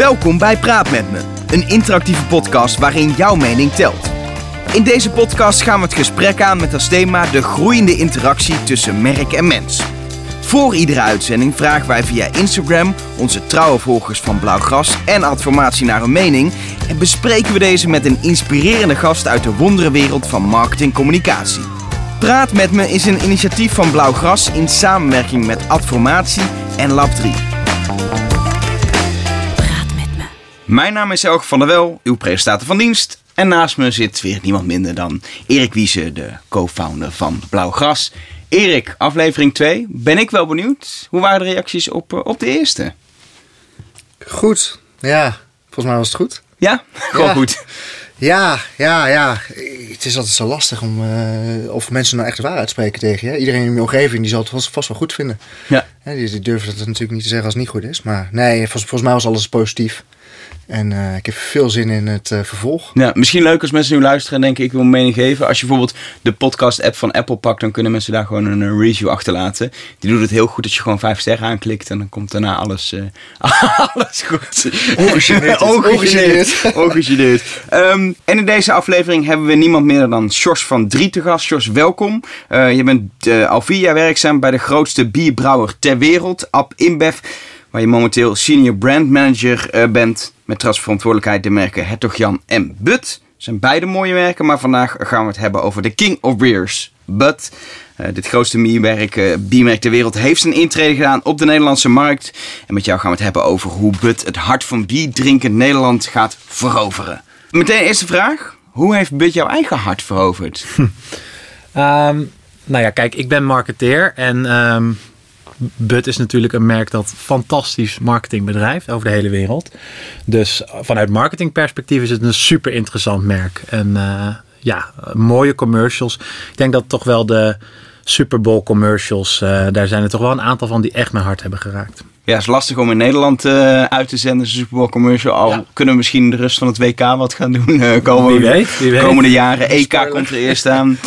Welkom bij Praat Met Me, een interactieve podcast waarin jouw mening telt. In deze podcast gaan we het gesprek aan met als thema de groeiende interactie tussen merk en mens. Voor iedere uitzending vragen wij via Instagram onze trouwe volgers van Blauwgras en Adformatie naar hun mening en bespreken we deze met een inspirerende gast uit de wonderenwereld van marketingcommunicatie. Praat Met Me is een initiatief van Blauwgras in samenwerking met Adformatie en Lab 3. Praat Met Me. Mijn naam is Elke van der Wel, uw presentator van dienst. En naast me zit weer niemand minder dan Erik Wiese, de co-founder van Blauwgras. Erik, aflevering 2. Ben ik wel benieuwd. Hoe waren de reacties op de eerste? Goed. Ja, volgens mij was het goed. Ja? Gewoon goed. Ja. Het is altijd zo lastig om of mensen nou echt de waarheid spreken tegen je. Iedereen in je omgeving die zal het vast wel goed vinden. Ja. Die durven dat natuurlijk niet te zeggen als het niet goed is. Maar nee, volgens mij was alles positief. En ik heb veel zin in het vervolg. Ja, misschien leuk als mensen nu luisteren en denken ik wil mijn mening geven. Als je bijvoorbeeld de podcast app van Apple pakt, dan kunnen mensen daar gewoon een review achterlaten. Die doet het heel goed dat je gewoon 5 sterren aanklikt en dan komt daarna alles, alles goed. Ongegeneerd. En in deze aflevering hebben we niemand minder dan Sjors van 3 te gast. Sjors, welkom. Je bent al 4 jaar werkzaam bij de grootste bierbrouwer ter wereld, AB InBev. Waar je momenteel senior brand manager bent. Met transverantwoordelijkheid de merken Hertog Jan en Bud. Zijn beide mooie merken, maar vandaag gaan we het hebben over de King of Beers, Bud. Dit grootste biermerk ter wereld heeft zijn intrede gedaan op de Nederlandse markt. En met jou gaan we het hebben over hoe Bud het hart van bierdrinkend Nederland gaat veroveren. Meteen eerste vraag. Hoe heeft Bud jouw eigen hart veroverd? Nou ja, kijk, ik ben marketeer en... Bud is natuurlijk een merk dat fantastisch marketing bedrijft over de hele wereld. Dus vanuit marketingperspectief is het een super interessant merk. En mooie commercials. Ik denk dat toch wel de Super Bowl commercials, daar zijn er toch wel een aantal van die echt mijn hart hebben geraakt. Ja, het is lastig om in Nederland uit te zenden, de Super Bowl commercial. Kunnen we misschien de rust van het WK wat gaan doen wie weet. Komende jaren. EK komt er eerst aan.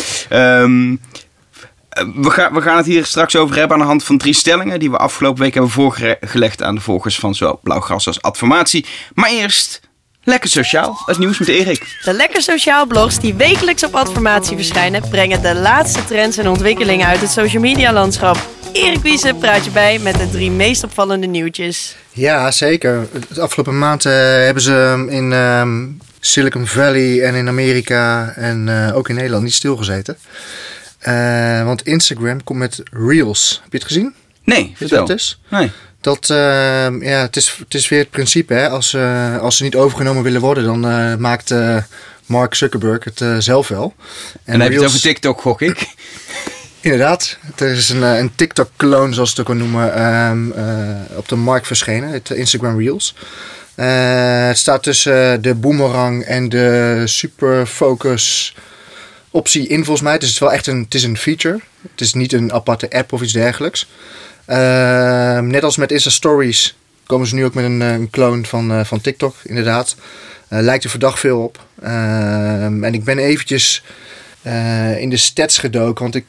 We gaan het hier straks over hebben aan de hand van 3 stellingen die we afgelopen week hebben voorgelegd aan de volgers van zowel Blauwgras als Adformatie. Maar eerst, Lekker Sociaal, het nieuws met Erik. De Lekker Sociaal blogs die wekelijks op Adformatie verschijnen, brengen de laatste trends en ontwikkelingen uit het social media landschap. Erik Wiese praat je bij met de 3 meest opvallende nieuwtjes. Ja, zeker. De afgelopen maand hebben ze in Silicon Valley en in Amerika en ook in Nederland niet stilgezeten. Want Instagram komt met Reels. Heb je het gezien? Nee, vertel. Wat het is? Nee. Het is weer het principe. Hè? Als ze niet overgenomen willen worden, dan maakt Mark Zuckerberg het zelf wel. En dan Reels... heb je het over TikTok, gok ik. Inderdaad. Er is een TikTok-kloon, zoals ze het ook al noemen, op de markt verschenen. Het Instagram Reels. Het staat tussen de Boomerang en de Super Focus... optie in volgens mij. Dus het is wel echt een feature. Het is niet een aparte app of iets dergelijks. Net als met Insta Stories komen ze nu ook met een clone van TikTok. Inderdaad. Lijkt er verdacht veel op. En ik ben eventjes in de stats gedoken. Want ik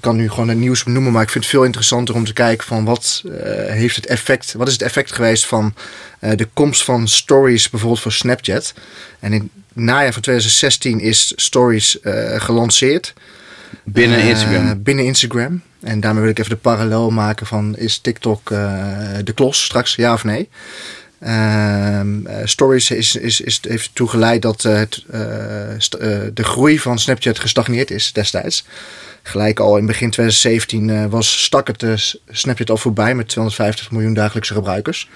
kan nu gewoon het nieuws benoemen. Maar ik vind het veel interessanter om te kijken van wat is het effect geweest van de komst van Stories bijvoorbeeld voor Snapchat. En in najaar van 2016 is Stories gelanceerd. Binnen Instagram. En daarmee wil ik even de parallel maken van... is TikTok de klos straks? Ja of nee? Stories heeft toegeleid dat de groei van Snapchat gestagneerd is destijds. Gelijk al in begin 2017 stak het Snapchat al voorbij... met 250 miljoen dagelijkse gebruikers.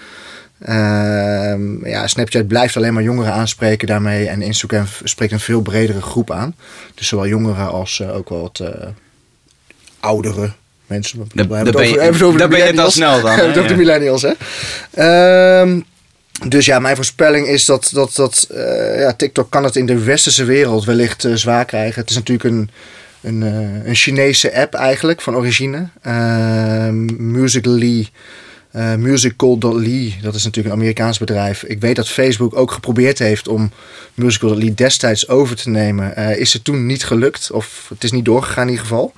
Snapchat blijft alleen maar jongeren aanspreken daarmee. En Instagram spreekt een veel bredere groep aan. Dus zowel jongeren als ook wel wat oudere mensen. Daar ben je het al snel dan. Hè? De millennials, hè. Dus ja, mijn voorspelling is dat TikTok kan het in de westerse wereld wellicht zwaar krijgen. Het is natuurlijk een Chinese app eigenlijk van origine. Musical.ly... Musical.ly, dat is natuurlijk een Amerikaans bedrijf. Ik weet dat Facebook ook geprobeerd heeft om Musical.ly destijds over te nemen. Is het toen niet gelukt? Of het is niet doorgegaan in ieder geval.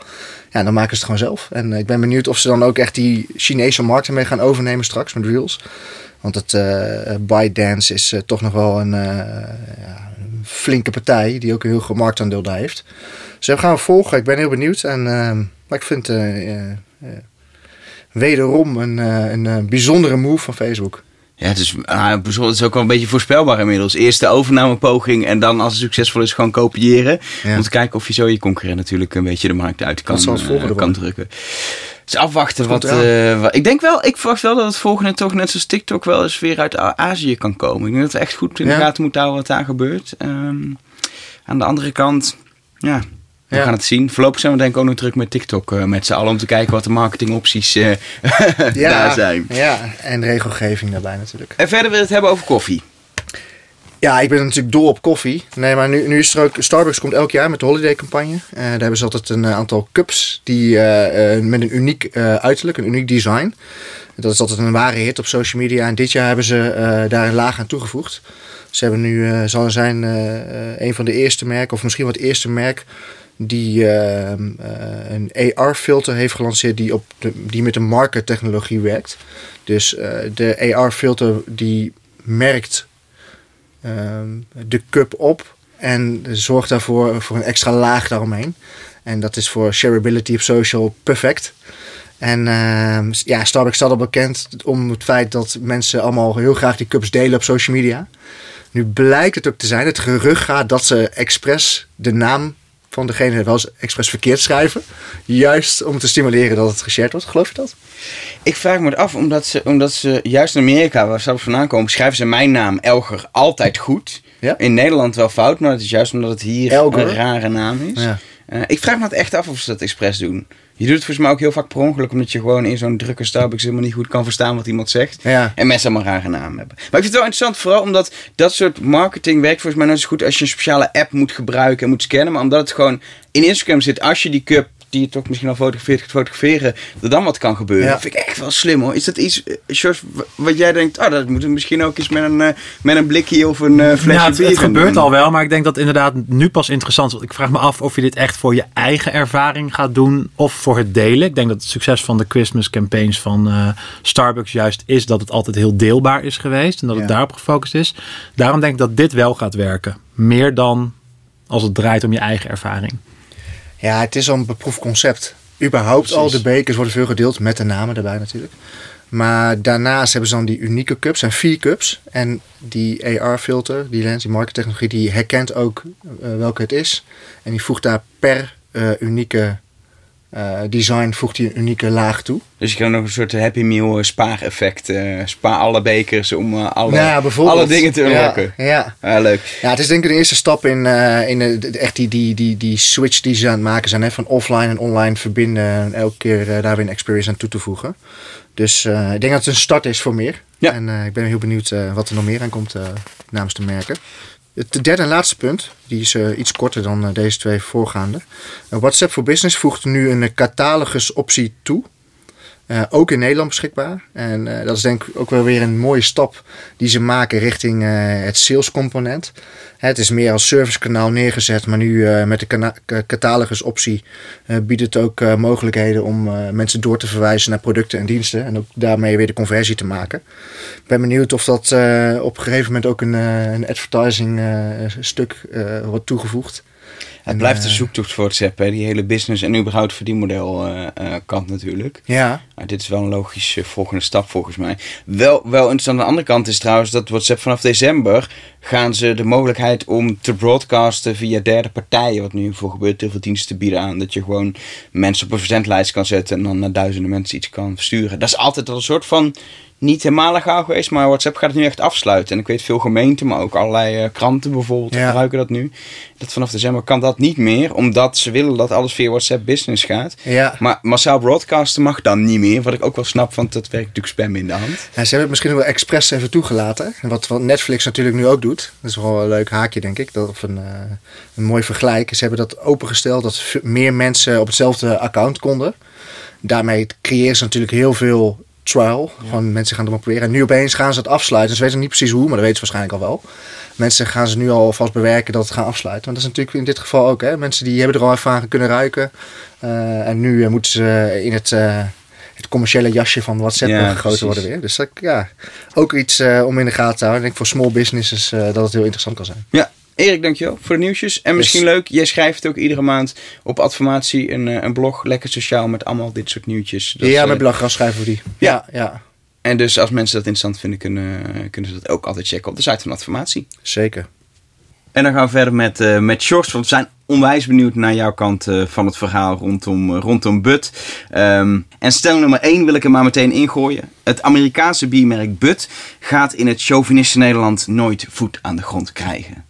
Ja, dan maken ze het gewoon zelf. En ik ben benieuwd of ze dan ook echt die Chinese markt ermee gaan overnemen straks met Reels. Want het ByteDance is toch nog wel een flinke partij die ook een heel groot marktaandeel daar heeft. Dus we gaan volgen. Ik ben heel benieuwd. En, maar ik vind wederom een bijzondere move van Facebook. Ja, het is ook wel een beetje voorspelbaar inmiddels. Eerst de overnamepoging en dan, als het succesvol is, gewoon kopiëren. Ja. Om te kijken of je zo je concurrent natuurlijk een beetje de markt uit kan drukken. Dus afwachten. Ik verwacht wel dat het volgende toch net zoals TikTok wel eens weer uit Azië kan komen. Ik denk dat we echt goed in de gaten moeten houden wat daar gebeurt. Aan de andere kant, ja... We gaan het zien. Voorlopig zijn we denk ik ook nog druk met TikTok met z'n allen. Om te kijken wat de marketingopties daar zijn. Ja, en regelgeving daarbij natuurlijk. En verder wil je het hebben over koffie. Ja, ik ben natuurlijk dol op koffie. Nee, maar nu is er ook... Starbucks komt elk jaar met de holiday campagne. Daar hebben ze altijd een aantal cups die met een uniek uiterlijk, een uniek design. Dat is altijd een ware hit op social media. En dit jaar hebben ze daar een laag aan toegevoegd. Ze hebben nu, een van de eerste merken, of misschien wel het eerste merk... die een AR-filter heeft gelanceerd die met de markertechnologie werkt. Dus de AR-filter die merkt de cup op en zorgt daarvoor voor een extra laag daaromheen. En dat is voor shareability op social perfect. En Starbucks staat al bekend om het feit dat mensen allemaal heel graag die cups delen op social media. Nu blijkt het ook te zijn, het gerucht gaat dat ze expres de naam... van degene wel eens expres verkeerd schrijven. Juist om te stimuleren dat het geshared wordt. Geloof je dat? Ik vraag me het af. Omdat ze juist in Amerika, waar ze vandaan komen... schrijven ze mijn naam, Elger, altijd goed. Ja? In Nederland wel fout. Maar het is juist omdat het hier Elger. Een rare naam is. Ja. Ik vraag me het echt af of ze dat expres doen. Je doet het volgens mij ook heel vaak per ongeluk. Omdat je gewoon in zo'n drukke Starbucks helemaal niet goed kan verstaan wat iemand zegt. Ja. En mensen allemaal rare namen hebben. Maar ik vind het wel interessant. Vooral omdat dat soort marketing werkt volgens mij net zo goed als je een speciale app moet gebruiken en moet scannen. Maar omdat het gewoon in Instagram zit. Als je die cup die je toch misschien al fotografeert gaat fotograferen. Er dan wat kan gebeuren. Ja. Dat vind ik echt wel slim hoor. Is dat iets, Sjors, wat jij denkt. Dat moet misschien ook iets met een blikje of een flesje bier het gebeurt al wel. Maar ik denk dat inderdaad nu pas interessant is. Ik vraag me af of je dit echt voor je eigen ervaring gaat doen. Of voor het delen. Ik denk dat het succes van de Christmas campaigns van Starbucks juist is. Dat het altijd heel deelbaar is geweest. En dat het daarop gefocust is. Daarom denk ik dat dit wel gaat werken. Meer dan als het draait om je eigen ervaring. Ja, het is al een beproefd concept. Überhaupt precies. Al de bekers worden veel gedeeld met de namen erbij natuurlijk. Maar daarnaast hebben ze dan die unieke cups. En 4 cups. En die AR-filter, die lens, die marketingtechnologie, die herkent ook welke het is. En die voegt daar per unieke design voegt die een unieke laag toe. Dus je kan nog een soort Happy Meal spaareffect. Spaar alle bekers om alle dingen te unlocken. Ja. Leuk. Ja, het is denk ik de eerste stap in echt die switch die ze aan het maken zijn. Hè? Van offline en online verbinden. En elke keer daar weer een experience aan toe te voegen. Dus ik denk dat het een start is voor meer. Ja. En ik ben heel benieuwd wat er nog meer aan komt namens de merken. Het derde en laatste punt, die is iets korter dan deze 2 voorgaande. WhatsApp for Business voegt nu een catalogusoptie toe. Ook in Nederland beschikbaar. En dat is denk ik ook wel weer een mooie stap die ze maken richting het salescomponent. Het is meer als servicekanaal neergezet. Maar nu met de catalogusoptie biedt het ook mogelijkheden om mensen door te verwijzen naar producten en diensten. En ook daarmee weer de conversie te maken. Ik ben benieuwd of dat op een gegeven moment ook een advertising stuk wordt toegevoegd. Het blijft een zoektocht voor WhatsApp, hè? Die hele business en überhaupt verdienmodel kant natuurlijk. Ja. Dit is wel een logische volgende stap volgens mij. Wel interessant aan de andere kant is trouwens dat WhatsApp vanaf december gaan ze de mogelijkheid om te broadcasten via derde partijen. Wat nu voor gebeurt, heel veel diensten bieden aan. Dat je gewoon mensen op een verzendlijst kan zetten en dan naar duizenden mensen iets kan versturen. Dat is altijd al een soort van... niet helemaal legaal geweest, maar WhatsApp gaat het nu echt afsluiten. En ik weet veel gemeenten, maar ook allerlei kranten bijvoorbeeld gebruiken dat nu. Dat vanaf december kan dat niet meer, omdat ze willen dat alles via WhatsApp Business gaat. Ja. Maar massaal broadcasten mag dan niet meer, wat ik ook wel snap, want dat werkt natuurlijk spam in de hand. Ja, ze hebben het misschien wel expres even toegelaten, wat Netflix natuurlijk nu ook doet. Dat is wel een leuk haakje, denk ik, of een mooi vergelijk. Ze hebben dat opengesteld dat meer mensen op hetzelfde account konden. Daarmee creëren ze natuurlijk heel veel... trial. Ja. Gewoon mensen gaan het maar proberen. En nu opeens gaan ze het afsluiten. Ze weten niet precies hoe, maar dat weten ze waarschijnlijk al wel. Mensen gaan ze nu al vast bewerken dat het gaan afsluiten. Want dat is natuurlijk in dit geval ook. Hè? Mensen die hebben er al even aan kunnen ruiken. En nu moeten ze in het het commerciële jasje van WhatsApp gegoten worden weer. Dus ook iets om in de gaten te houden. Ik denk voor small businesses dat het heel interessant kan zijn. Ja. Erik, dankjewel voor de nieuwsjes. En misschien leuk, jij schrijft ook iedere maand op Adformatie een blog. Lekker sociaal met allemaal dit soort nieuwtjes. Dat, met Blauwgras schrijven we die. Ja. En dus als mensen dat interessant vinden, kunnen ze dat ook altijd checken op de site van Adformatie. Zeker. En dan gaan we verder met Sjors, want we zijn onwijs benieuwd naar jouw kant van het verhaal rondom Bud. En stelling nummer 1 wil ik er maar meteen ingooien. Het Amerikaanse biermerk Bud gaat in het chauviniste Nederland nooit voet aan de grond krijgen.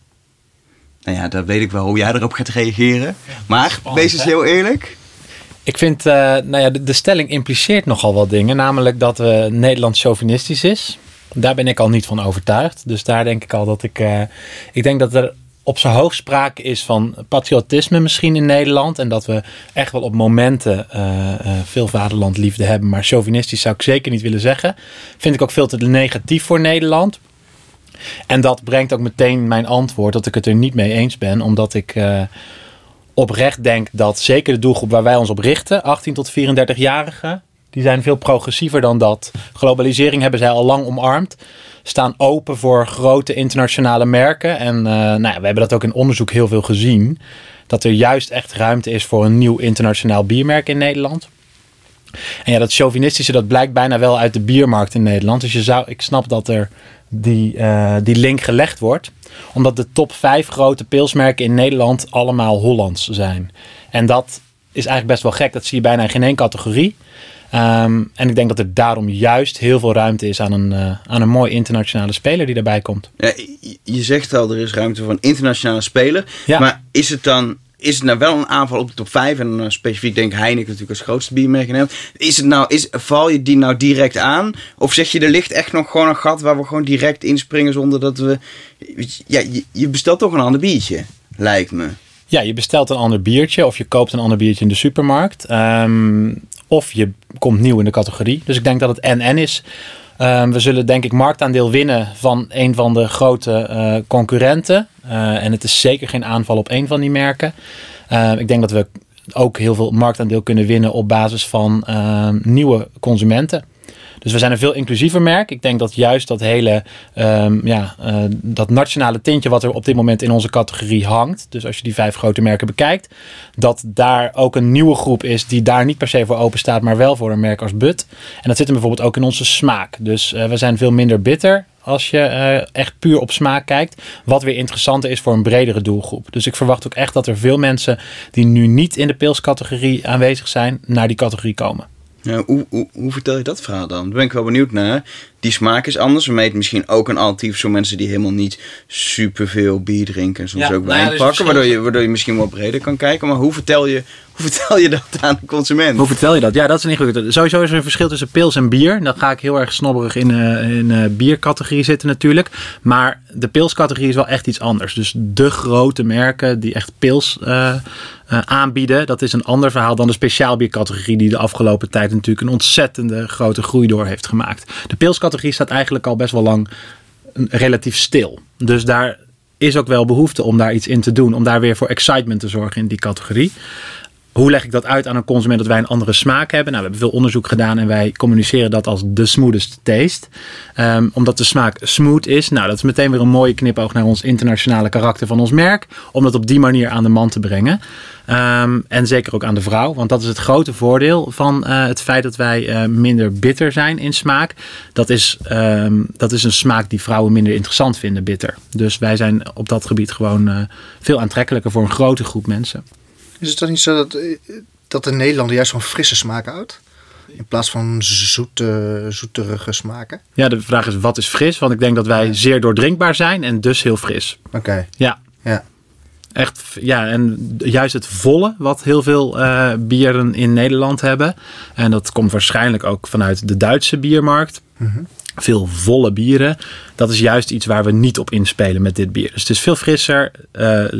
Nou ja, dat weet ik wel hoe jij erop gaat reageren. Maar wees eens heel eerlijk. Ik vind, de stelling impliceert nogal wat dingen. Namelijk dat Nederland chauvinistisch is. Daar ben ik al niet van overtuigd. Dus daar denk ik al dat ik... ik denk dat er op zijn hoogst sprake is van patriotisme misschien in Nederland. En dat we echt wel op momenten veel vaderlandliefde hebben. Maar chauvinistisch zou ik zeker niet willen zeggen. Vind ik ook veel te negatief voor Nederland. En dat brengt ook meteen mijn antwoord dat ik het er niet mee eens ben. Omdat ik oprecht denk dat zeker de doelgroep waar wij ons op richten, 18 tot 34-jarigen, die zijn veel progressiever dan dat. Globalisering hebben zij al lang omarmd. Staan open voor grote internationale merken. En we hebben dat ook in onderzoek heel veel gezien. Dat er juist echt ruimte is voor een nieuw internationaal biermerk in Nederland. En ja, dat chauvinistische, dat blijkt bijna wel uit de biermarkt in Nederland. Dus ik snap dat er die link gelegd wordt. Omdat de top 5 grote pilsmerken in Nederland allemaal Hollands zijn. En dat is eigenlijk best wel gek. Dat zie je bijna in geen één categorie. En ik denk dat er daarom juist heel veel ruimte is aan een mooi internationale speler die daarbij komt. Ja, je zegt al, er is ruimte voor een internationale speler. Ja. Maar is het dan... Is het nou wel een aanval op de top 5? En dan specifiek denk Heineken natuurlijk als grootste biermerk in Nederland. Val je die nou direct aan? Of zeg je, er ligt echt nog gewoon een gat waar we gewoon direct inspringen zonder dat we... Ja, je bestelt toch een ander biertje, lijkt me. Ja, je bestelt een ander biertje of je koopt een ander biertje in de supermarkt. Of je komt nieuw in de categorie. Dus ik denk dat het en is. We zullen denk ik marktaandeel winnen van een van de grote concurrenten. En het is zeker geen aanval op een van die merken. Ik denk dat we ook heel veel marktaandeel kunnen winnen op basis van nieuwe consumenten. Dus we zijn een veel inclusiever merk. Ik denk dat juist dat hele dat nationale tintje wat er op dit moment in onze categorie hangt. Dus als je die 5 grote merken bekijkt. Dat daar ook een nieuwe groep is die daar niet per se voor open staat. Maar wel voor een merk als Bud. En dat zit hem bijvoorbeeld ook in onze smaak. Dus we zijn veel minder bitter. Als je echt puur op smaak kijkt. Wat weer interessanter is voor een bredere doelgroep. Dus ik verwacht ook echt dat er veel mensen die nu niet in de pilscategorie aanwezig zijn. Naar die categorie komen. Ja, hoe vertel je dat verhaal dan? Daar ben ik wel benieuwd naar. Die smaak is anders. We meten misschien ook een alternatief voor mensen die helemaal niet superveel bier drinken. En soms ook wijn pakken. Waardoor je misschien wel breder kan kijken. Maar hoe vertel je dat aan de consument? Hoe vertel je dat? Ja, dat is een ingewikkeld. Sowieso is er een verschil tussen pils en bier. Dan ga ik heel erg snobberig in biercategorie zitten natuurlijk. Maar de pilscategorie is wel echt iets anders. Dus de grote merken die echt pils aanbieden. Dat is een ander verhaal dan de speciaalbiercategorie die de afgelopen tijd natuurlijk een ontzettende grote groei door heeft gemaakt. De pilscategorie staat eigenlijk al best wel lang relatief stil. Dus daar is ook wel behoefte om daar iets in te doen. Om daar weer voor excitement te zorgen in die categorie. Hoe leg ik dat uit aan een consument dat wij een andere smaak hebben? Nou, we hebben veel onderzoek gedaan en wij communiceren dat als de smoothest taste. Omdat de smaak smooth is. Nou, dat is meteen weer een mooie knipoog naar ons internationale karakter van ons merk. Om dat op die manier aan de man te brengen. En zeker ook aan de vrouw. Want dat is het grote voordeel van het feit dat wij minder bitter zijn in smaak. Dat is een smaak die vrouwen minder interessant vinden, bitter. Dus wij zijn op dat gebied gewoon veel aantrekkelijker voor een grote groep mensen. Is het dan niet zo dat de Nederlander juist van frisse smaak houdt? In plaats van zoeterige smaken? Ja, de vraag is wat is fris? Want ik denk dat wij zeer doordrinkbaar zijn en dus heel fris. Oké. Ja. Echt, ja, en juist het volle wat heel veel bieren in Nederland hebben. En dat komt waarschijnlijk ook vanuit de Duitse biermarkt. Mm-hmm. Veel volle bieren. Dat is juist iets waar we niet op inspelen met dit bier. Dus het is veel frisser,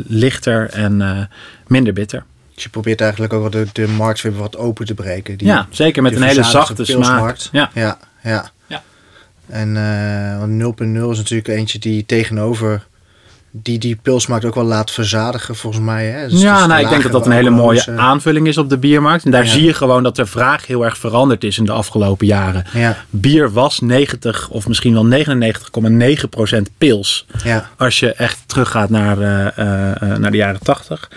lichter en minder bitter. Dus je probeert eigenlijk ook de markt weer wat open te breken. Zeker met een hele zachte smaak. Ja. En 0.0 is natuurlijk eentje die tegenover die pulsmarkt ook wel laat verzadigen, volgens mij. Hè? Dus ja, nou, ik denk dat dat een hele mooie aanvulling is op de biermarkt. En daar zie je gewoon dat de vraag heel erg veranderd is in de afgelopen jaren. Ja. Bier was 90 of misschien wel 99,9% pils. Ja. Als je echt teruggaat naar de jaren 80.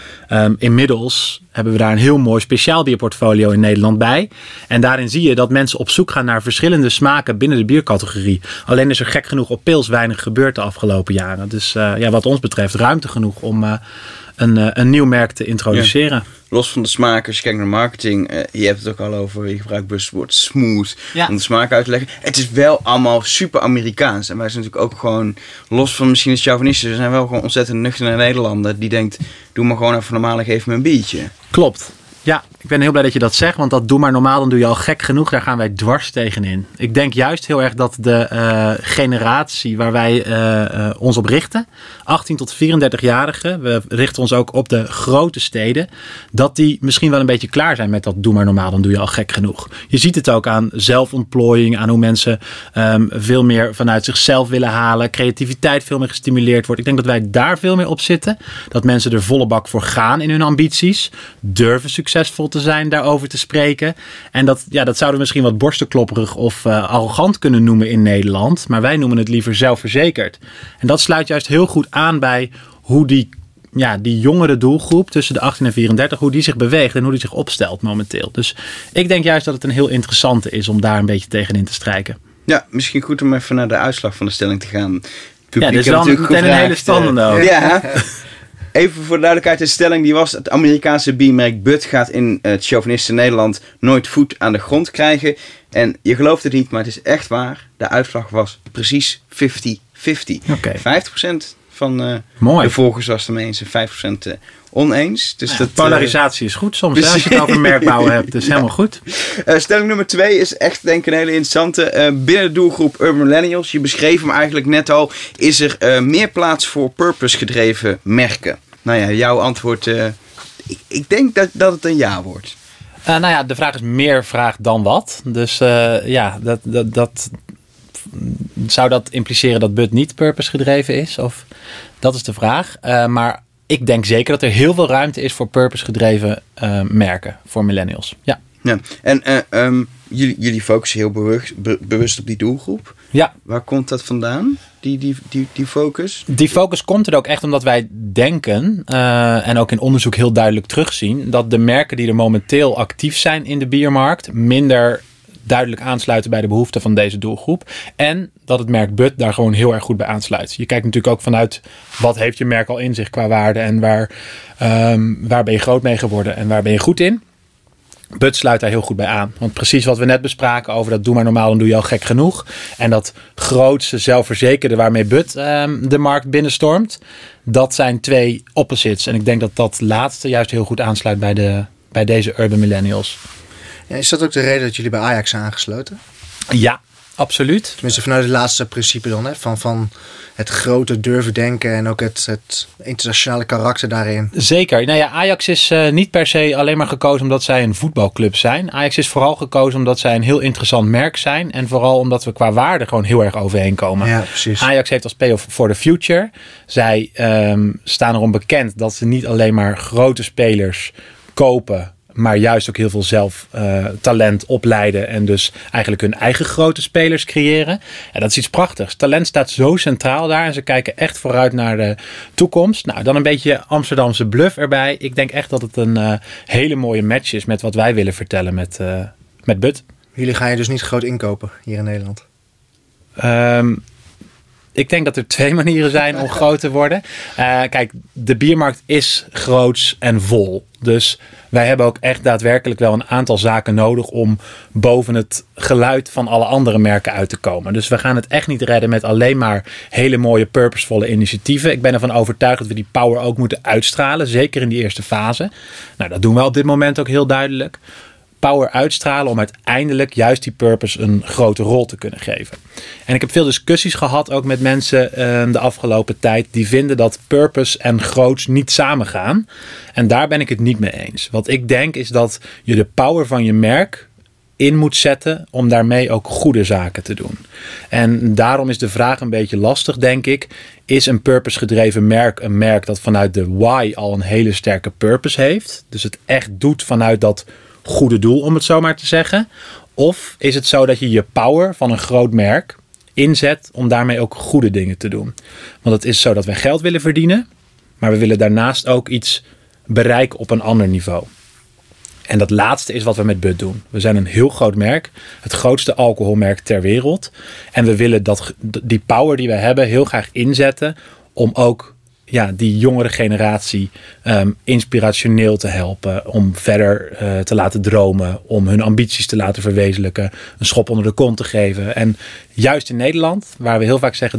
Inmiddels hebben we daar een heel mooi speciaalbierportfolio in Nederland bij. En daarin zie je dat mensen op zoek gaan naar verschillende smaken binnen de biercategorie. Alleen is er gek genoeg op pils weinig gebeurd de afgelopen jaren. Dus wat ons betreft ruimte genoeg om een nieuw merk te introduceren. Ja. Los van de smaak, als je kijkt naar marketing, je hebt het ook al over, je gebruikt buswoord smooth om de smaak uit te leggen. Het is wel allemaal super Amerikaans. En wij zijn natuurlijk ook gewoon, los van misschien het chauvinisten, we zijn wel gewoon ontzettend nuchtere Nederlander die denkt, doe maar gewoon even normaal en geef me een biertje. Klopt. Ja, ik ben heel blij dat je dat zegt, want dat doe maar normaal, dan doe je al gek genoeg. Daar gaan wij dwars tegenin. Ik denk juist heel erg dat de generatie waar wij ons op richten, 18 tot 34-jarigen, we richten ons ook op de grote steden, dat die misschien wel een beetje klaar zijn met dat doe maar normaal, dan doe je al gek genoeg. Je ziet het ook aan zelfontplooiing, aan hoe mensen veel meer vanuit zichzelf willen halen, creativiteit veel meer gestimuleerd wordt. Ik denk dat wij daar veel meer op zitten, dat mensen er volle bak voor gaan in hun ambities, durven succesvol te zijn, daarover te spreken. En dat zouden we misschien wat borstenklopperig of arrogant kunnen noemen in Nederland. Maar wij noemen het liever zelfverzekerd. En dat sluit juist heel goed aan bij hoe die jongere doelgroep tussen de 18 en 34, hoe die zich beweegt en hoe die zich opstelt momenteel. Dus ik denk juist dat het een heel interessante is om daar een beetje tegenin te strijken. Ja, misschien goed om even naar de uitslag van de stelling te gaan. Ja, dit is wel meteen een hele spannende ook. Ja. Even voor de duidelijkheid, de stelling die was: het Amerikaanse biermerk Bud gaat in het chauvinistische Nederland nooit voet aan de grond krijgen. En je gelooft het niet, maar het is echt waar. De uitslag was precies 50-50. Okay. 50% van de volgers was het ermee eens en 5% oneens. Dus dat, polarisatie is goed soms, als je het over merkbouwen hebt. Dus helemaal goed. Stelling nummer 2 is echt denk ik een hele interessante. Binnen de doelgroep Urban Millennials, je beschreef hem eigenlijk net al, is er meer plaats voor purpose gedreven merken. Nou ja, jouw antwoord, ik denk dat het een ja wordt. De vraag is meer vraag dan wat. Dus dat zou dat impliceren dat Bud niet purpose gedreven is? Of dat is de vraag. Maar ik denk zeker dat er heel veel ruimte is voor purpose gedreven merken voor millennials. Ja. Ja. En jullie focussen heel bewust op die doelgroep. Ja. Waar komt dat vandaan? Die focus? Die focus komt er ook echt omdat wij denken en ook in onderzoek heel duidelijk terugzien dat de merken die er momenteel actief zijn in de biermarkt minder duidelijk aansluiten bij de behoeften van deze doelgroep. En dat het merk Bud daar gewoon heel erg goed bij aansluit. Je kijkt natuurlijk ook vanuit wat heeft je merk al in zich qua waarde en waar ben je groot mee geworden en waar ben je goed in. Bud sluit daar heel goed bij aan. Want precies wat we net bespraken over dat doe maar normaal, dan doe je al gek genoeg. En dat grootste zelfverzekerde waarmee Bud de markt binnenstormt. Dat zijn twee opposites. En ik denk dat laatste juist heel goed aansluit bij deze Urban Millennials. Ja, is dat ook de reden dat jullie bij Ajax zijn aangesloten? Ja, absoluut. Tenminste vanuit het laatste principe dan. Hè? Van het grote durven denken en ook het internationale karakter daarin. Zeker. Nou ja, Ajax is niet per se alleen maar gekozen omdat zij een voetbalclub zijn. Ajax is vooral gekozen omdat zij een heel interessant merk zijn. En vooral omdat we qua waarde gewoon heel erg overheen komen. Ja, precies. Ajax heeft als payoff for the future. Zij staan erom bekend dat ze niet alleen maar grote spelers kopen, maar juist ook heel veel zelftalent opleiden en dus eigenlijk hun eigen grote spelers creëren. En dat is iets prachtigs. Talent staat zo centraal daar en ze kijken echt vooruit naar de toekomst. Nou, dan een beetje Amsterdamse bluff erbij. Ik denk echt dat het een hele mooie match is met wat wij willen vertellen met Bud. Jullie gaan je dus niet groot inkopen hier in Nederland? Ik denk dat er twee manieren zijn om groot te worden. Kijk, de biermarkt is groots en vol. Dus wij hebben ook echt daadwerkelijk wel een aantal zaken nodig om boven het geluid van alle andere merken uit te komen. Dus we gaan het echt niet redden met alleen maar hele mooie purposevolle initiatieven. Ik ben ervan overtuigd dat we die power ook moeten uitstralen. Zeker in die eerste fase. Nou, dat doen we op dit moment ook heel duidelijk. Power uitstralen om uiteindelijk juist die purpose een grote rol te kunnen geven. En ik heb veel discussies gehad ook met mensen de afgelopen tijd die vinden dat purpose en groots niet samengaan. En daar ben ik het niet mee eens. Wat ik denk is dat je de power van je merk in moet zetten om daarmee ook goede zaken te doen. En daarom is de vraag een beetje lastig, denk ik. Is een purpose-gedreven merk een merk dat vanuit de why al een hele sterke purpose heeft? Dus het echt doet vanuit dat goede doel, om het zo maar te zeggen. Of is het zo dat je je power van een groot merk inzet om daarmee ook goede dingen te doen? Want het is zo dat we geld willen verdienen, maar we willen daarnaast ook iets bereiken op een ander niveau. En dat laatste is wat we met Bud doen. We zijn een heel groot merk. Het grootste alcoholmerk ter wereld. En we willen dat, die power die we hebben heel graag inzetten om ook die jongere generatie inspirationeel te helpen. Om verder te laten dromen. Om hun ambities te laten verwezenlijken. Een schop onder de kont te geven. En juist in Nederland, waar we heel vaak zeggen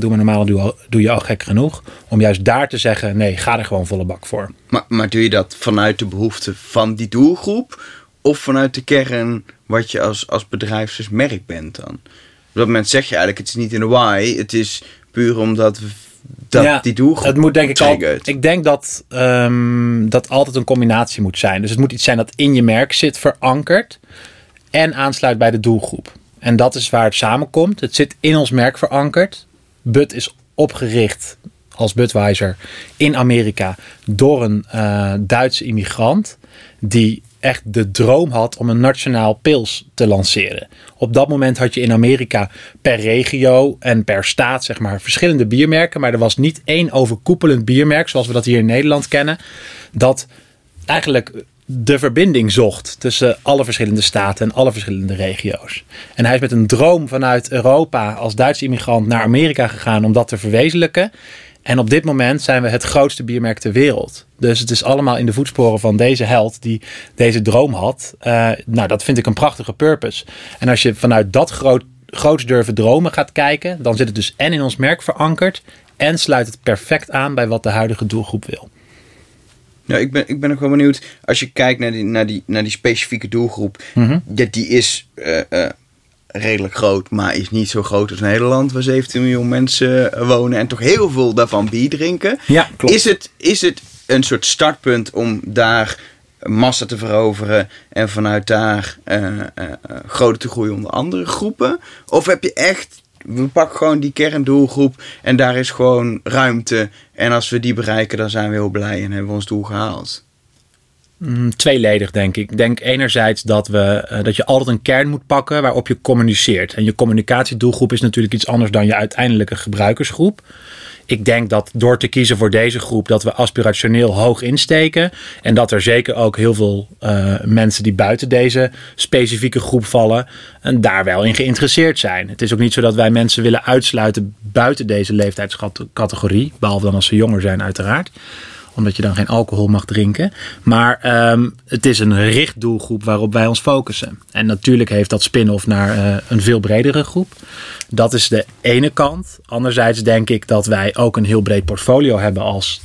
doe je al gek genoeg. Om juist daar te zeggen, nee, ga er gewoon volle bak voor. Maar doe je dat vanuit de behoefte van die doelgroep? Of vanuit de kern wat je als bedrijf, als merk bent dan? Op dat moment zeg je eigenlijk, het is niet in de why. Het is puur omdat we die doelgroep het moet, denk ik, ik denk dat dat altijd een combinatie moet zijn. Dus het moet iets zijn dat in je merk zit, verankerd en aansluit bij de doelgroep. En dat is waar het samenkomt. Het zit in ons merk verankerd. Bud is opgericht als Budweiser in Amerika door een Duitse immigrant die echt de droom had om een nationaal pils te lanceren. Op dat moment had je in Amerika per regio en per staat, zeg maar, verschillende biermerken. Maar er was niet één overkoepelend biermerk, zoals we dat hier in Nederland kennen, dat eigenlijk de verbinding zocht tussen alle verschillende staten en alle verschillende regio's. En hij is met een droom vanuit Europa als Duitse immigrant naar Amerika gegaan om dat te verwezenlijken. En op dit moment zijn we het grootste biermerk ter wereld. Dus het is allemaal in de voetsporen van deze held die deze droom had. Dat vind ik een prachtige purpose. En als je vanuit dat groots durven dromen gaat kijken, dan zit het dus en in ons merk verankerd en sluit het perfect aan bij wat de huidige doelgroep wil. Nou, ik ben ook wel benieuwd. Als je kijkt naar die specifieke doelgroep, mm-hmm. Die is redelijk groot, maar is niet zo groot als Nederland, waar 17 miljoen mensen wonen en toch heel veel daarvan bier drinken. Ja, klopt. Is het een soort startpunt om daar massa te veroveren en vanuit daar groter te groeien onder andere groepen? Of heb je echt, we pakken gewoon die kerndoelgroep en daar is gewoon ruimte en als we die bereiken dan zijn we heel blij en hebben we ons doel gehaald? Tweeledig, denk ik. Ik denk enerzijds dat je altijd een kern moet pakken waarop je communiceert. En je communicatiedoelgroep is natuurlijk iets anders dan je uiteindelijke gebruikersgroep. Ik denk dat door te kiezen voor deze groep dat we aspirationeel hoog insteken. En dat er zeker ook heel veel mensen die buiten deze specifieke groep vallen en daar wel in geïnteresseerd zijn. Het is ook niet zo dat wij mensen willen uitsluiten buiten deze leeftijdscategorie. Behalve dan als ze jonger zijn uiteraard. Omdat je dan geen alcohol mag drinken. Maar het is een richtdoelgroep waarop wij ons focussen. En natuurlijk heeft dat spin-off naar een veel bredere groep. Dat is de ene kant. Anderzijds denk ik dat wij ook een heel breed portfolio hebben als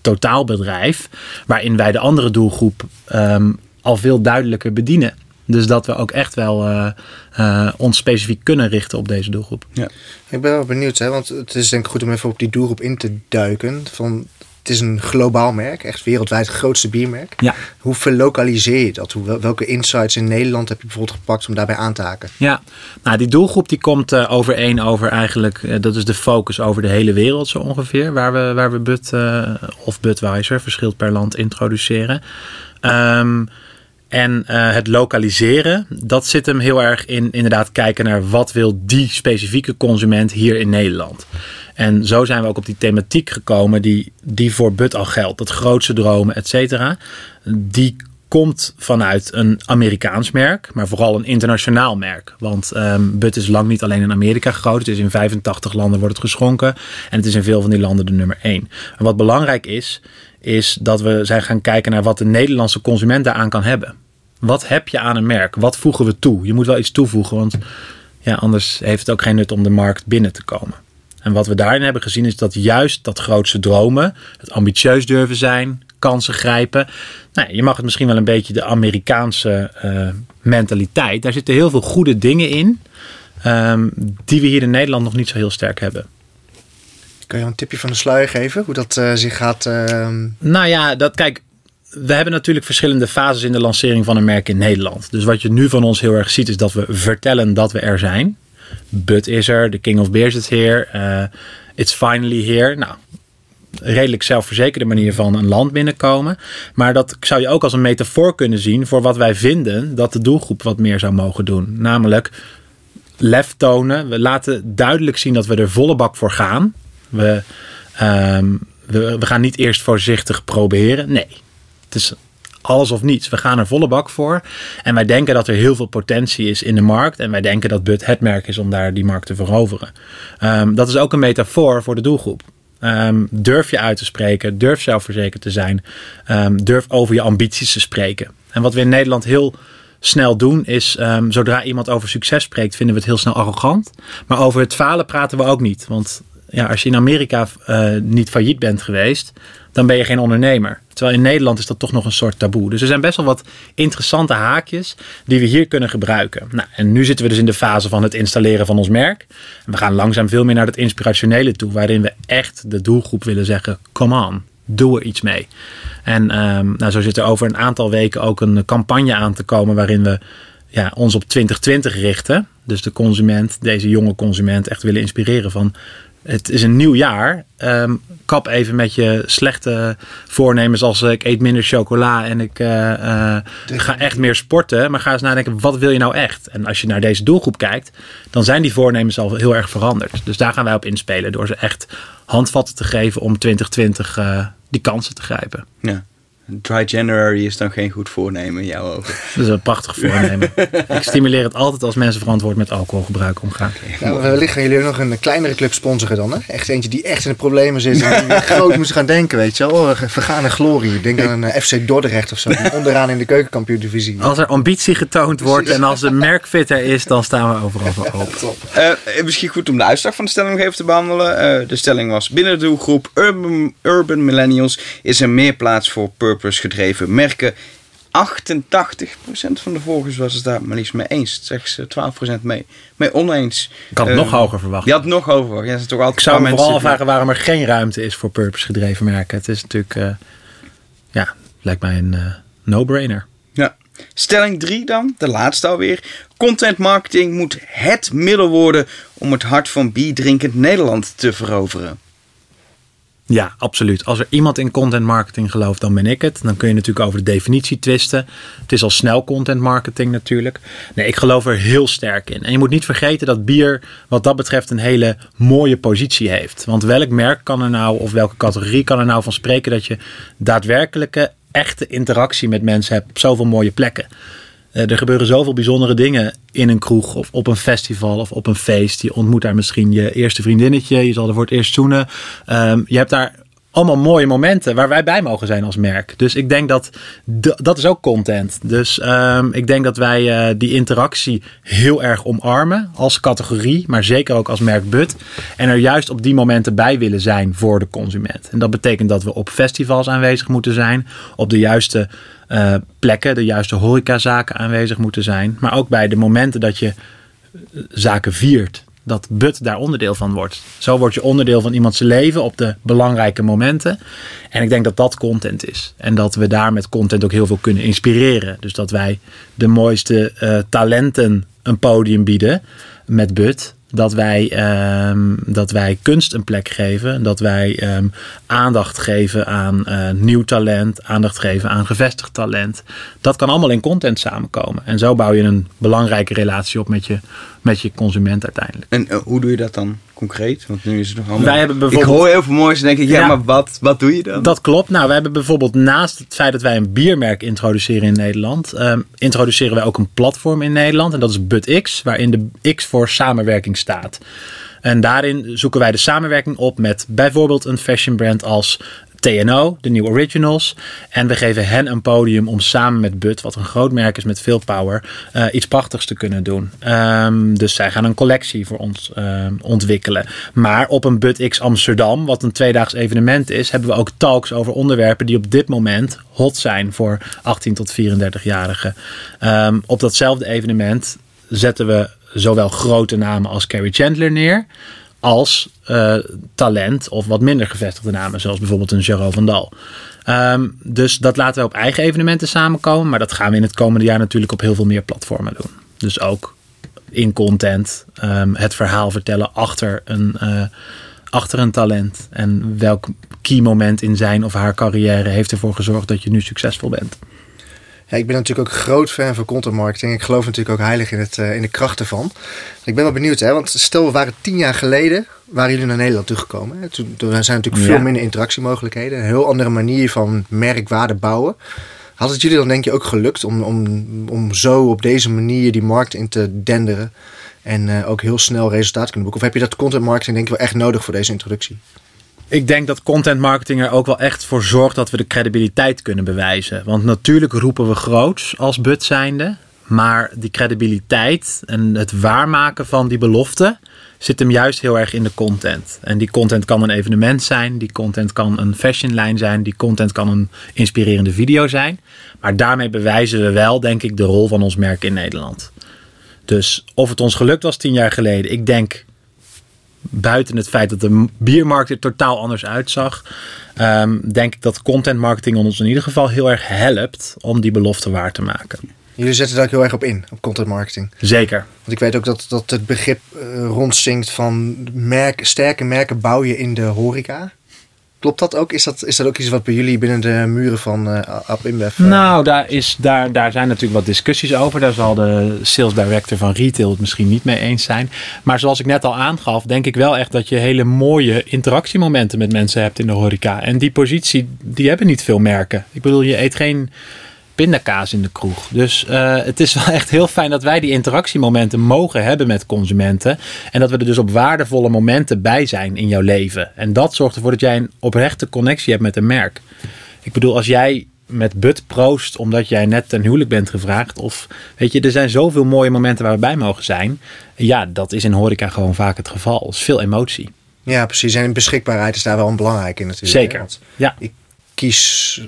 totaalbedrijf. Waarin wij de andere doelgroep al veel duidelijker bedienen. Dus dat we ook echt wel ons specifiek kunnen richten op deze doelgroep. Ja. Ik ben wel benieuwd, hè, want het is denk ik goed om even op die doelgroep in te duiken. Het is een globaal merk, echt wereldwijd het grootste biermerk. Ja. Hoe verlokaliseer je dat? Welke insights in Nederland heb je bijvoorbeeld gepakt om daarbij aan te haken? Ja, nou, die doelgroep die komt overeen over eigenlijk, dat is de focus over de hele wereld zo ongeveer. Waar we Bud of Budweiser, verschilt per land, introduceren. Het lokaliseren, dat zit hem heel erg in inderdaad kijken naar wat wil die specifieke consument hier in Nederland. En zo zijn we ook op die thematiek gekomen die voor Bud al geldt. Dat grootste dromen, et cetera. Die komt vanuit een Amerikaans merk, maar vooral een internationaal merk. Want Bud is lang niet alleen in Amerika groot. Het is in 85 landen wordt het geschonken. En het is in veel van die landen de nummer 1. En wat belangrijk is dat we zijn gaan kijken naar wat de Nederlandse consument daaraan kan hebben. Wat heb je aan een merk? Wat voegen we toe? Je moet wel iets toevoegen, want anders heeft het ook geen nut om de markt binnen te komen. En wat we daarin hebben gezien is dat juist dat grootste dromen, het ambitieus durven zijn, kansen grijpen. Nou, je mag het misschien wel een beetje de Amerikaanse mentaliteit. Daar zitten heel veel goede dingen in die we hier in Nederland nog niet zo heel sterk hebben. Kun je een tipje van de sluier geven? Hoe dat zich gaat... Nou ja, dat kijk... we hebben natuurlijk verschillende fases in de lancering van een merk in Nederland. Dus wat je nu van ons heel erg ziet is dat we vertellen dat we er zijn. Bud is er, de King of Beers is here, it's finally here. Nou, redelijk zelfverzekerde manier van een land binnenkomen. Maar dat zou je ook als een metafoor kunnen zien voor wat wij vinden dat de doelgroep wat meer zou mogen doen. Namelijk lef tonen. We laten duidelijk zien dat we er volle bak voor gaan. We gaan niet eerst voorzichtig proberen. Nee, het is alles of niets. We gaan er volle bak voor. En wij denken dat er heel veel potentie is in de markt. En wij denken dat Bud het merk is om daar die markt te veroveren. Dat is ook een metafoor voor de doelgroep. Durf je uit te spreken. Durf zelfverzekerd te zijn. Durf over je ambities te spreken. En wat we in Nederland heel snel doen is, zodra iemand over succes spreekt, vinden we het heel snel arrogant. Maar over het falen praten we ook niet. Want ja, als je in Amerika niet failliet bent geweest, dan ben je geen ondernemer. Terwijl in Nederland is dat toch nog een soort taboe. Dus er zijn best wel wat interessante haakjes die we hier kunnen gebruiken. Nou, en nu zitten we dus in de fase van het installeren van ons merk. En we gaan langzaam veel meer naar het inspirationele toe, waarin we echt de doelgroep willen zeggen, come on, doe er iets mee. En zo zit er over een aantal weken ook een campagne aan te komen waarin we ons op 2020 richten. Dus de consument, deze jonge consument, echt willen inspireren van, het is een nieuw jaar. Kap even met je slechte voornemens als ik eet minder chocola en ik ga echt meer sporten. Maar ga eens nadenken, wat wil je nou echt? En als je naar deze doelgroep kijkt, dan zijn die voornemens al heel erg veranderd. Dus daar gaan wij op inspelen door ze echt handvatten te geven om 2020 die kansen te grijpen. Ja. Dry January is dan geen goed voornemen in jouw ogen. Dat is een prachtig voornemen. Ik stimuleer het altijd als mensen verantwoord met alcoholgebruik omgaan. Nou, wellicht gaan jullie nog een kleinere club sponsoren dan, hè? Echt eentje die echt in de problemen zit en die groot moest gaan denken, weet je wel. Oh, vergane glorie. Denk aan een FC Dordrecht of zo. Onderaan in de keukenkampioen-divisie. Als er ambitie getoond wordt en als de merkfit er is, dan staan we overal voor open. Misschien goed om de uitslag van de stelling even te behandelen. De stelling was, binnen de doelgroep urban millennials is er meer plaats voor purpose gedreven merken. 88% van de volgers was het daar maar liefst mee eens. Zeg ze 12% mee oneens. Ik had het nog hoger verwacht. Je had het nog hoger verwacht. Ja, toch altijd. Ik zou me vooral afvragen waarom er geen ruimte is voor purpose gedreven merken. Het is natuurlijk, lijkt mij een no-brainer. Ja. Stelling 3 dan, de laatste alweer. Content marketing moet het middel worden om het hart van bierdrinkend Nederland te veroveren. Ja, absoluut. Als er iemand in content marketing gelooft, dan ben ik het. Dan kun je natuurlijk over de definitie twisten. Het is al snel content marketing natuurlijk. Nee, ik geloof er heel sterk in. En je moet niet vergeten dat bier wat dat betreft een hele mooie positie heeft. Want welk merk kan er nou, of welke categorie kan er nou van spreken dat je daadwerkelijke, echte interactie met mensen hebt op zoveel mooie plekken. Er gebeuren zoveel bijzondere dingen in een kroeg of op een festival of op een feest. Je ontmoet daar misschien je eerste vriendinnetje. Je zal er voor het eerst zoenen. Je hebt daar allemaal mooie momenten waar wij bij mogen zijn als merk. Dus ik denk dat dat is ook content. Dus ik denk dat wij die interactie heel erg omarmen als categorie, maar zeker ook als merk Bud. En er juist op die momenten bij willen zijn voor de consument. En dat betekent dat we op festivals aanwezig moeten zijn, op de juiste plekken, de juiste horecazaken aanwezig moeten zijn. Maar ook bij de momenten dat je zaken viert, dat Bud daar onderdeel van wordt. Zo word je onderdeel van iemands leven op de belangrijke momenten. En ik denk dat dat content is. En dat we daar met content ook heel veel kunnen inspireren. Dus dat wij de mooiste talenten een podium bieden met Bud. Dat wij kunst een plek geven. Dat wij aandacht geven aan nieuw talent. Aandacht geven aan gevestigd talent. Dat kan allemaal in content samenkomen. En zo bouw je een belangrijke relatie op met je consument uiteindelijk. En hoe doe je dat dan concreet? Want nu is het nog allemaal. Wij hebben bijvoorbeeld, ik hoor heel veel moois en denk ik, maar wat doe je dan? Dat klopt. Nou, wij hebben bijvoorbeeld naast het feit dat wij een biermerk introduceren in Nederland, introduceren wij ook een platform in Nederland. En dat is BudX, waarin de X voor samenwerking staat. En daarin zoeken wij de samenwerking op met bijvoorbeeld een fashion brand als TNO, The New Originals. En we geven hen een podium om samen met Bud, wat een groot merk is met veel power, iets prachtigs te kunnen doen. Dus zij gaan een collectie voor ons ontwikkelen. Maar op een BudX Amsterdam, wat een tweedaags evenement is, hebben we ook talks over onderwerpen die op dit moment hot zijn voor 18 tot 34-jarigen. Op datzelfde evenement zetten we zowel grote namen als Kerry Chandler neer, als talent of wat minder gevestigde namen, zoals bijvoorbeeld een Gerard van Dal. Dus dat laten wij op eigen evenementen samenkomen. Maar dat gaan we in het komende jaar natuurlijk op heel veel meer platformen doen. Dus ook in content. Het verhaal vertellen achter een talent. En welk key moment in zijn of haar carrière heeft ervoor gezorgd dat je nu succesvol bent. Ja, ik ben natuurlijk ook groot fan van content marketing. Ik geloof natuurlijk ook heilig in de krachten van. Ik ben wel benieuwd, hè? Want stel we waren 10 jaar geleden, waren jullie naar Nederland toegekomen. Hè? Toen zijn natuurlijk veel minder interactiemogelijkheden. Een heel andere manier van merkwaarde bouwen. Had het jullie dan denk je ook gelukt om zo op deze manier die markt in te denderen? En ook heel snel resultaat kunnen boeken? Of heb je dat content marketing denk ik wel echt nodig voor deze introductie? Ik denk dat content marketing er ook wel echt voor zorgt dat we de credibiliteit kunnen bewijzen. Want natuurlijk roepen we groots als Bud zijnde. Maar die credibiliteit en het waarmaken van die belofte zit hem juist heel erg in de content. En die content kan een evenement zijn. Die content kan een fashionlijn zijn. Die content kan een inspirerende video zijn. Maar daarmee bewijzen we wel, denk ik, de rol van ons merk in Nederland. Dus of het ons gelukt was 10 jaar geleden, ik denk... Buiten het feit dat de biermarkt er totaal anders uitzag, denk ik dat content marketing ons in ieder geval heel erg helpt om die belofte waar te maken. Jullie zetten daar ook heel erg op in, op content marketing. Zeker. Want ik weet ook dat het begrip rondzinkt van sterke merken bouw je in de horeca. Klopt dat ook? Is dat ook iets wat bij jullie binnen de muren van InBev? Nou, daar zijn natuurlijk wat discussies over. Daar zal de sales director van retail het misschien niet mee eens zijn. Maar zoals ik net al aangaf, denk ik wel echt dat je hele mooie interactiemomenten met mensen hebt in de horeca. En die positie, die hebben niet veel merken. Ik bedoel, je eet geen pindakaas in de kroeg. Dus het is wel echt heel fijn dat wij die interactiemomenten mogen hebben met consumenten. En dat we er dus op waardevolle momenten bij zijn in jouw leven. En dat zorgt ervoor dat jij een oprechte connectie hebt met een merk. Ik bedoel, als jij met Bud proost omdat jij net ten huwelijk bent gevraagd. Of weet je, er zijn zoveel mooie momenten waar we bij mogen zijn. Ja, dat is in horeca gewoon vaak het geval. Er is veel emotie. Ja, precies. En beschikbaarheid is daar wel een belangrijk in natuurlijk. Zeker, want ja. Ik kies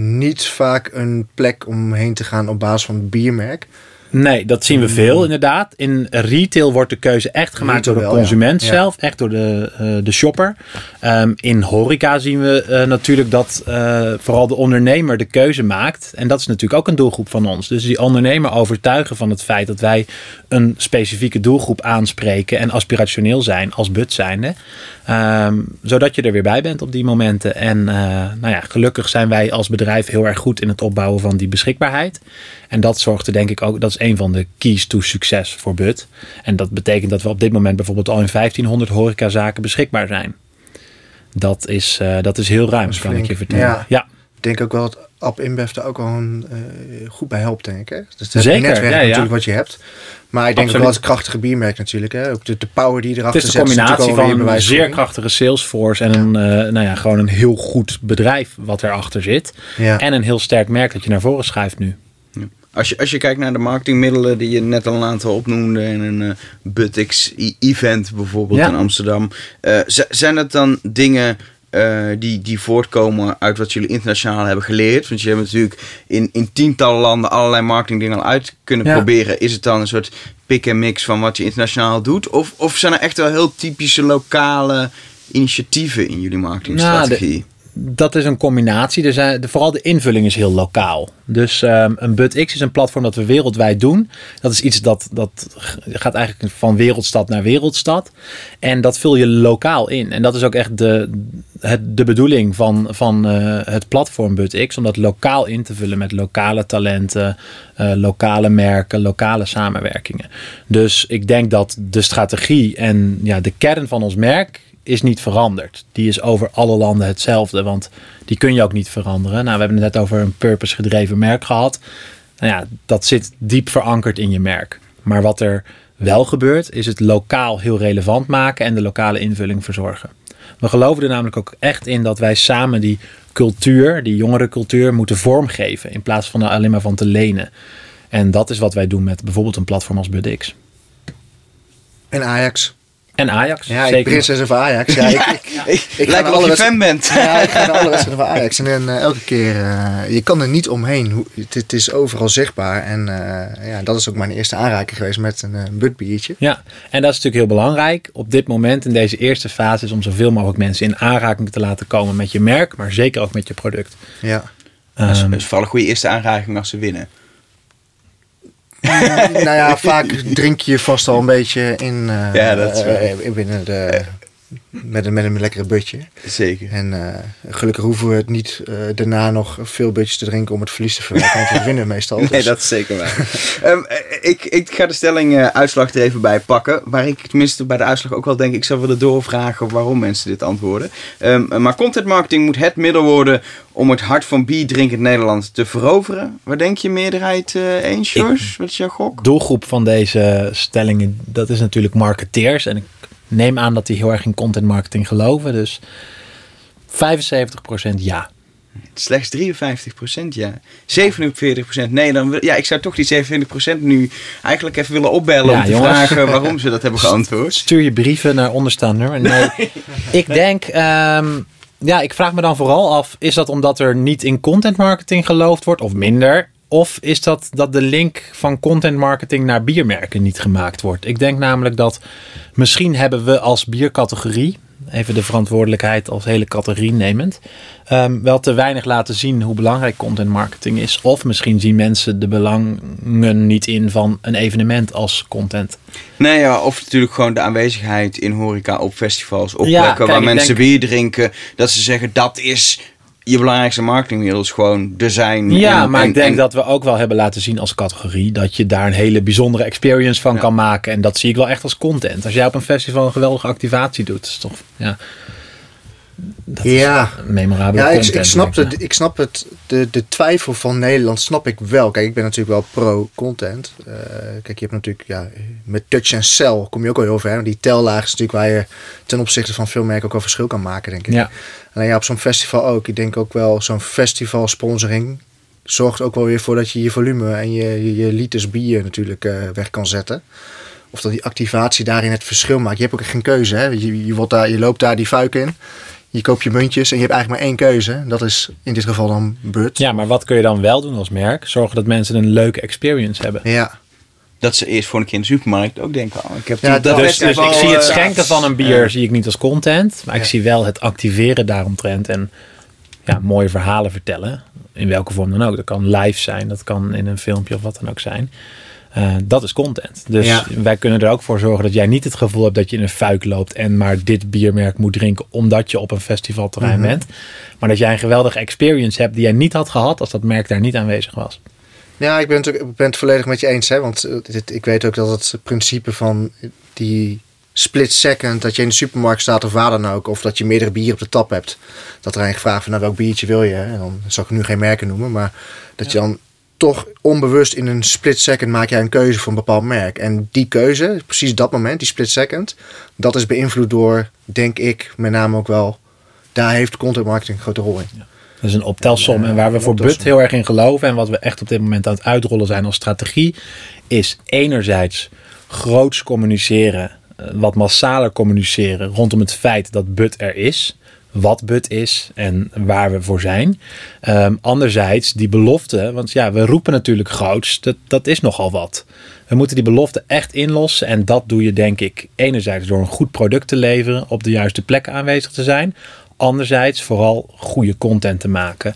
niet vaak een plek om heen te gaan op basis van het biermerk. Nee, dat zien we veel inderdaad. In retail wordt de keuze echt gemaakt door de consument zelf. Ja. Echt door de shopper. In horeca zien we natuurlijk dat vooral de ondernemer de keuze maakt. En dat is natuurlijk ook een doelgroep van ons. Dus die ondernemer overtuigen van het feit dat wij een specifieke doelgroep aanspreken. En aspirationeel zijn als Bud zijnde. Zodat je er weer bij bent op die momenten. En nou ja, gelukkig zijn wij als bedrijf heel erg goed in het opbouwen van die beschikbaarheid. En dat zorgt er denk ik ook, dat is een van de keys to succes voor Bud. En dat betekent dat we op dit moment bijvoorbeeld al in 1500 horecazaken beschikbaar zijn. Dat is heel ruim, dat kan ik je vertellen. Ja. Ik denk ook wel dat App InBev daar ook wel goed bij helpt, denk ik. Hè? Dus het zeker, netwerk natuurlijk wat je hebt. Maar ik denk ook wel het krachtige biermerk natuurlijk. Hè? Ook de power die erachter zit. Het is de combinatie van een zeer krachtige salesforce en gewoon een heel goed bedrijf wat erachter zit. Ja. En een heel sterk merk dat je naar voren schuift nu. Als je kijkt naar de marketingmiddelen die je net al een aantal opnoemde in een BudX event bijvoorbeeld in Amsterdam. Zijn dat dan dingen die voortkomen uit wat jullie internationaal hebben geleerd? Want je hebt natuurlijk in tientallen landen allerlei marketingdingen al uit kunnen proberen. Is het dan een soort pick-and-mix van wat je internationaal doet? Of zijn er echt wel heel typische lokale initiatieven in jullie marketingstrategie? Dat is een combinatie. Vooral de invulling is heel lokaal. Dus een BudX is een platform dat we wereldwijd doen. Dat is iets dat gaat eigenlijk van wereldstad naar wereldstad. En dat vul je lokaal in. En dat is ook echt de bedoeling van het platform BudX. Om dat lokaal in te vullen met lokale talenten, lokale merken, lokale samenwerkingen. Dus ik denk dat de strategie en de kern van ons merk is niet veranderd. Die is over alle landen hetzelfde. Want die kun je ook niet veranderen. Nou, we hebben het net over een purpose gedreven merk gehad. Nou ja, dat zit diep verankerd in je merk. Maar wat er wel gebeurt, is het lokaal heel relevant maken en de lokale invulling verzorgen. We geloven er namelijk ook echt in dat wij samen die cultuur, die jongerencultuur, moeten vormgeven. In plaats van er alleen maar van te lenen. En dat is wat wij doen met bijvoorbeeld een platform als BudX. En Ajax. En Ajax. Ja, zeker. Ik prinses van Ajax. Ja, ik lijkt wel of je fan bent. Ja, ik ga naar alle wedstrijden van Ajax. En dan, elke keer, je kan er niet omheen. Het is overal zichtbaar. En ja, dat is ook mijn eerste aanraking geweest met een budbiertje. Ja, en dat is natuurlijk heel belangrijk. Op dit moment, in deze eerste fase, is om zoveel mogelijk mensen in aanraking te laten komen met je merk. Maar zeker ook met je product. Ja. Dat is vooral een goede eerste aanraking als ze winnen. Nou ja, vaak drink je vast al een beetje in, ja, dat in binnen de, met een lekkere budje. Zeker. En gelukkig hoeven we het niet daarna nog veel budgetjes te drinken om het verlies te verwerken. Want we winnen meestal. Dus. Nee, dat is zeker waar. Ik ga de stelling uitslag er even bij pakken. Waar ik tenminste bij de uitslag ook wel denk ik zou willen doorvragen waarom mensen dit antwoorden. Maar content marketing moet het middel worden om het hart van bierdrinkend Nederland te veroveren. Waar denk je meerderheid eens, Sjors? Wat is jouw gok? Doelgroep van deze stellingen, dat is natuurlijk marketeers. En ik neem aan dat die heel erg in content marketing geloven. Dus 75% ja. Slechts 53% ja. 47% nee. Dan ik zou toch die 47% nu eigenlijk even willen opbellen. Ja, om te vragen waarom ze dat hebben geantwoord. Stuur je brieven naar onderstaand nummer. Nee. Ik denk... ik vraag me dan vooral af. Is dat omdat er niet in content marketing geloofd wordt? Of minder? Of is dat de link van content marketing naar biermerken niet gemaakt wordt? Ik denk namelijk dat misschien hebben we als biercategorie, even de verantwoordelijkheid als hele categorie nemend, wel te weinig laten zien hoe belangrijk content marketing is. Of misschien zien mensen de belangen niet in van een evenement als content. Nee, ja, of natuurlijk gewoon de aanwezigheid in horeca op festivals, op plekken waar mensen bier drinken. Dat ze zeggen dat is je belangrijkste marketingmiddel is gewoon er zijn. Ja, maar ik denk dat we ook wel hebben laten zien als categorie dat je daar een hele bijzondere experience van kan maken. En dat zie ik wel echt als content. Als jij op een festival een geweldige activatie doet, is toch... Ja, dat is memorabele content. Ik snap de twijfel van Nederland snap ik wel. Kijk, ik ben natuurlijk wel pro-content. Kijk, je hebt natuurlijk met touch en cell kom je ook al heel ver. Die tellaag is natuurlijk waar je ten opzichte van veel merken ook wel verschil kan maken, denk ik. Ja. En op zo'n festival ook. Ik denk ook wel, zo'n festival sponsoring zorgt ook wel weer voor dat je je volume en je liters bier natuurlijk weg kan zetten. Of dat die activatie daarin het verschil maakt. Je hebt ook geen keuze. Hè? Je loopt daar die fuik in. Je koopt je muntjes en je hebt eigenlijk maar één keuze. Dat is in dit geval dan BUD. Ja, maar wat kun je dan wel doen als merk? Zorgen dat mensen een leuke experience hebben. Ja. Dat ze eerst voor een keer in de supermarkt ook denken. Ik zie het schenken van een bier zie ik niet als content. Maar ik zie wel het activeren daaromtrent. En mooie verhalen vertellen. In welke vorm dan ook. Dat kan live zijn. Dat kan in een filmpje of wat dan ook zijn. Dat is content. Dus wij kunnen er ook voor zorgen dat jij niet het gevoel hebt dat je in een fuik loopt en maar dit biermerk moet drinken omdat je op een festivalterrein bent. Maar dat jij een geweldige experience hebt die jij niet had gehad als dat merk daar niet aanwezig was. Ja, ik ben het volledig met je eens. Hè? Want ik weet ook dat het principe van die split second dat je in de supermarkt staat of waar dan ook, of dat je meerdere bier op de tap hebt. Dat er eigenlijk gevraagd van welk biertje wil je? En dan zal ik nu geen merken noemen, maar dat je dan toch onbewust in een split second maak jij een keuze voor een bepaald merk. En die keuze, precies dat moment, die split second, dat is beïnvloed door, denk ik, met name ook wel, daar heeft content marketing een grote rol in. Ja. Dat is een optelsom. En waar we voor BUD heel erg in geloven en wat we echt op dit moment aan het uitrollen zijn als strategie, is enerzijds groots communiceren, wat massaler communiceren rondom het feit dat BUD er is. Wat BUD is en waar we voor zijn. Anderzijds die belofte. Want we roepen natuurlijk groots. Dat is nogal wat. We moeten die belofte echt inlossen. En dat doe je denk ik enerzijds door een goed product te leveren. Op de juiste plek aanwezig te zijn. Anderzijds vooral goede content te maken.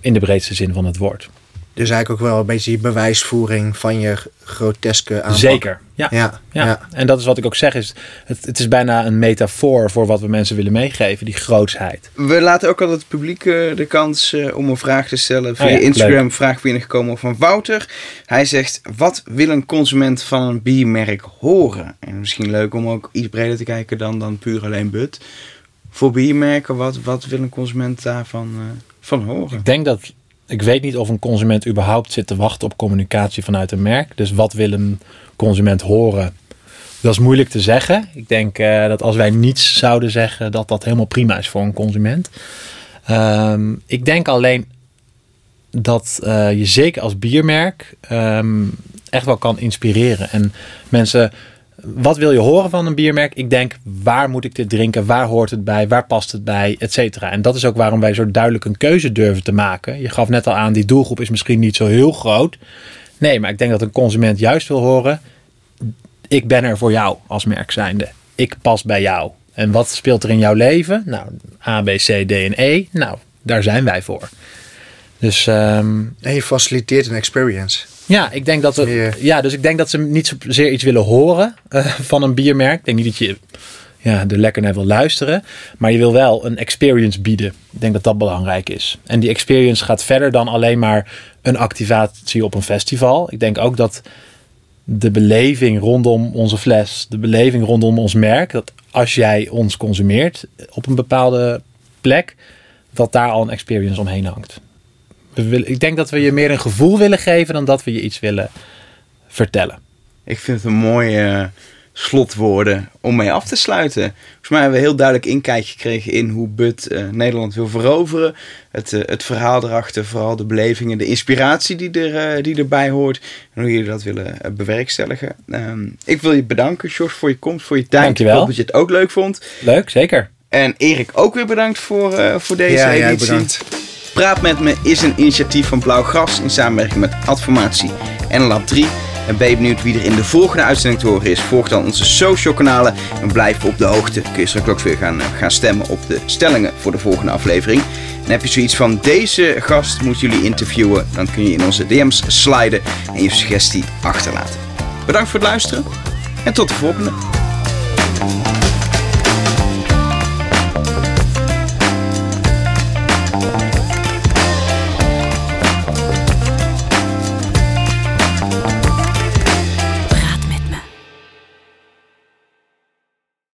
In de breedste zin van het woord. Dus eigenlijk ook wel een beetje die bewijsvoering van je groteske aanpak. Zeker, ja. En dat is wat ik ook zeg. Is het is bijna een metafoor voor wat we mensen willen meegeven. Die grootsheid. We laten ook altijd het publiek de kans om een vraag te stellen. Via Instagram vraag binnengekomen van Wouter. Hij zegt, wat wil een consument van een biermerk horen? En misschien leuk om ook iets breder te kijken dan puur alleen BUD. Voor biermerken, wat wil een consument daarvan van horen? Ik weet niet of een consument überhaupt zit te wachten op communicatie vanuit een merk. Dus wat wil een consument horen? Dat is moeilijk te zeggen. Ik denk dat als wij niets zouden zeggen, dat helemaal prima is voor een consument. Ik denk alleen dat je zeker als biermerk echt wel kan inspireren. En mensen Wat wil je horen van een biermerk? Ik denk, waar moet ik dit drinken? Waar hoort het bij? Waar past het bij? Etcetera. En dat is ook waarom wij zo duidelijk een keuze durven te maken. Je gaf net al aan, die doelgroep is misschien niet zo heel groot. Nee, maar ik denk dat een consument juist wil horen. Ik ben er voor jou als merk zijnde. Ik pas bij jou. En wat speelt er in jouw leven? Nou, A, B, C, D en E. Nou, daar zijn wij voor. Dus, en je faciliteert een experience. Ja, ik denk dat dus ik denk dat ze niet zozeer iets willen horen van een biermerk. Ik denk niet dat je er lekker naar wil luisteren. Maar je wil wel een experience bieden. Ik denk dat dat belangrijk is. En die experience gaat verder dan alleen maar een activatie op een festival. Ik denk ook dat de beleving rondom onze fles, de beleving rondom ons merk, dat als jij ons consumeert op een bepaalde plek, dat daar al een experience omheen hangt. Ik denk dat we je meer een gevoel willen geven dan dat we je iets willen vertellen. Ik vind het een mooie slotwoorden om mee af te sluiten. Volgens mij hebben we heel duidelijk inkijk gekregen in hoe Bud Nederland wil veroveren. Het verhaal erachter, vooral de belevingen, de inspiratie die erbij hoort. En hoe jullie dat willen bewerkstelligen. Ik wil je bedanken, Sjors, voor je komst, voor je tijd. Dankjewel. Ik hoop dat je het ook leuk vond. Leuk, zeker. En Erik ook weer bedankt voor deze editie. Ja, bedankt. Praat Met Me is een initiatief van Blauwgras in samenwerking met Adformatie en Lab 3. En ben je benieuwd wie er in de volgende uitzending te horen is? Volg dan onze social kanalen en blijf op de hoogte. Kun je straks ook weer gaan stemmen op de stellingen voor de volgende aflevering. En heb je zoiets van deze gast moet jullie interviewen? Dan kun je in onze DM's sliden en je suggestie achterlaten. Bedankt voor het luisteren en tot de volgende.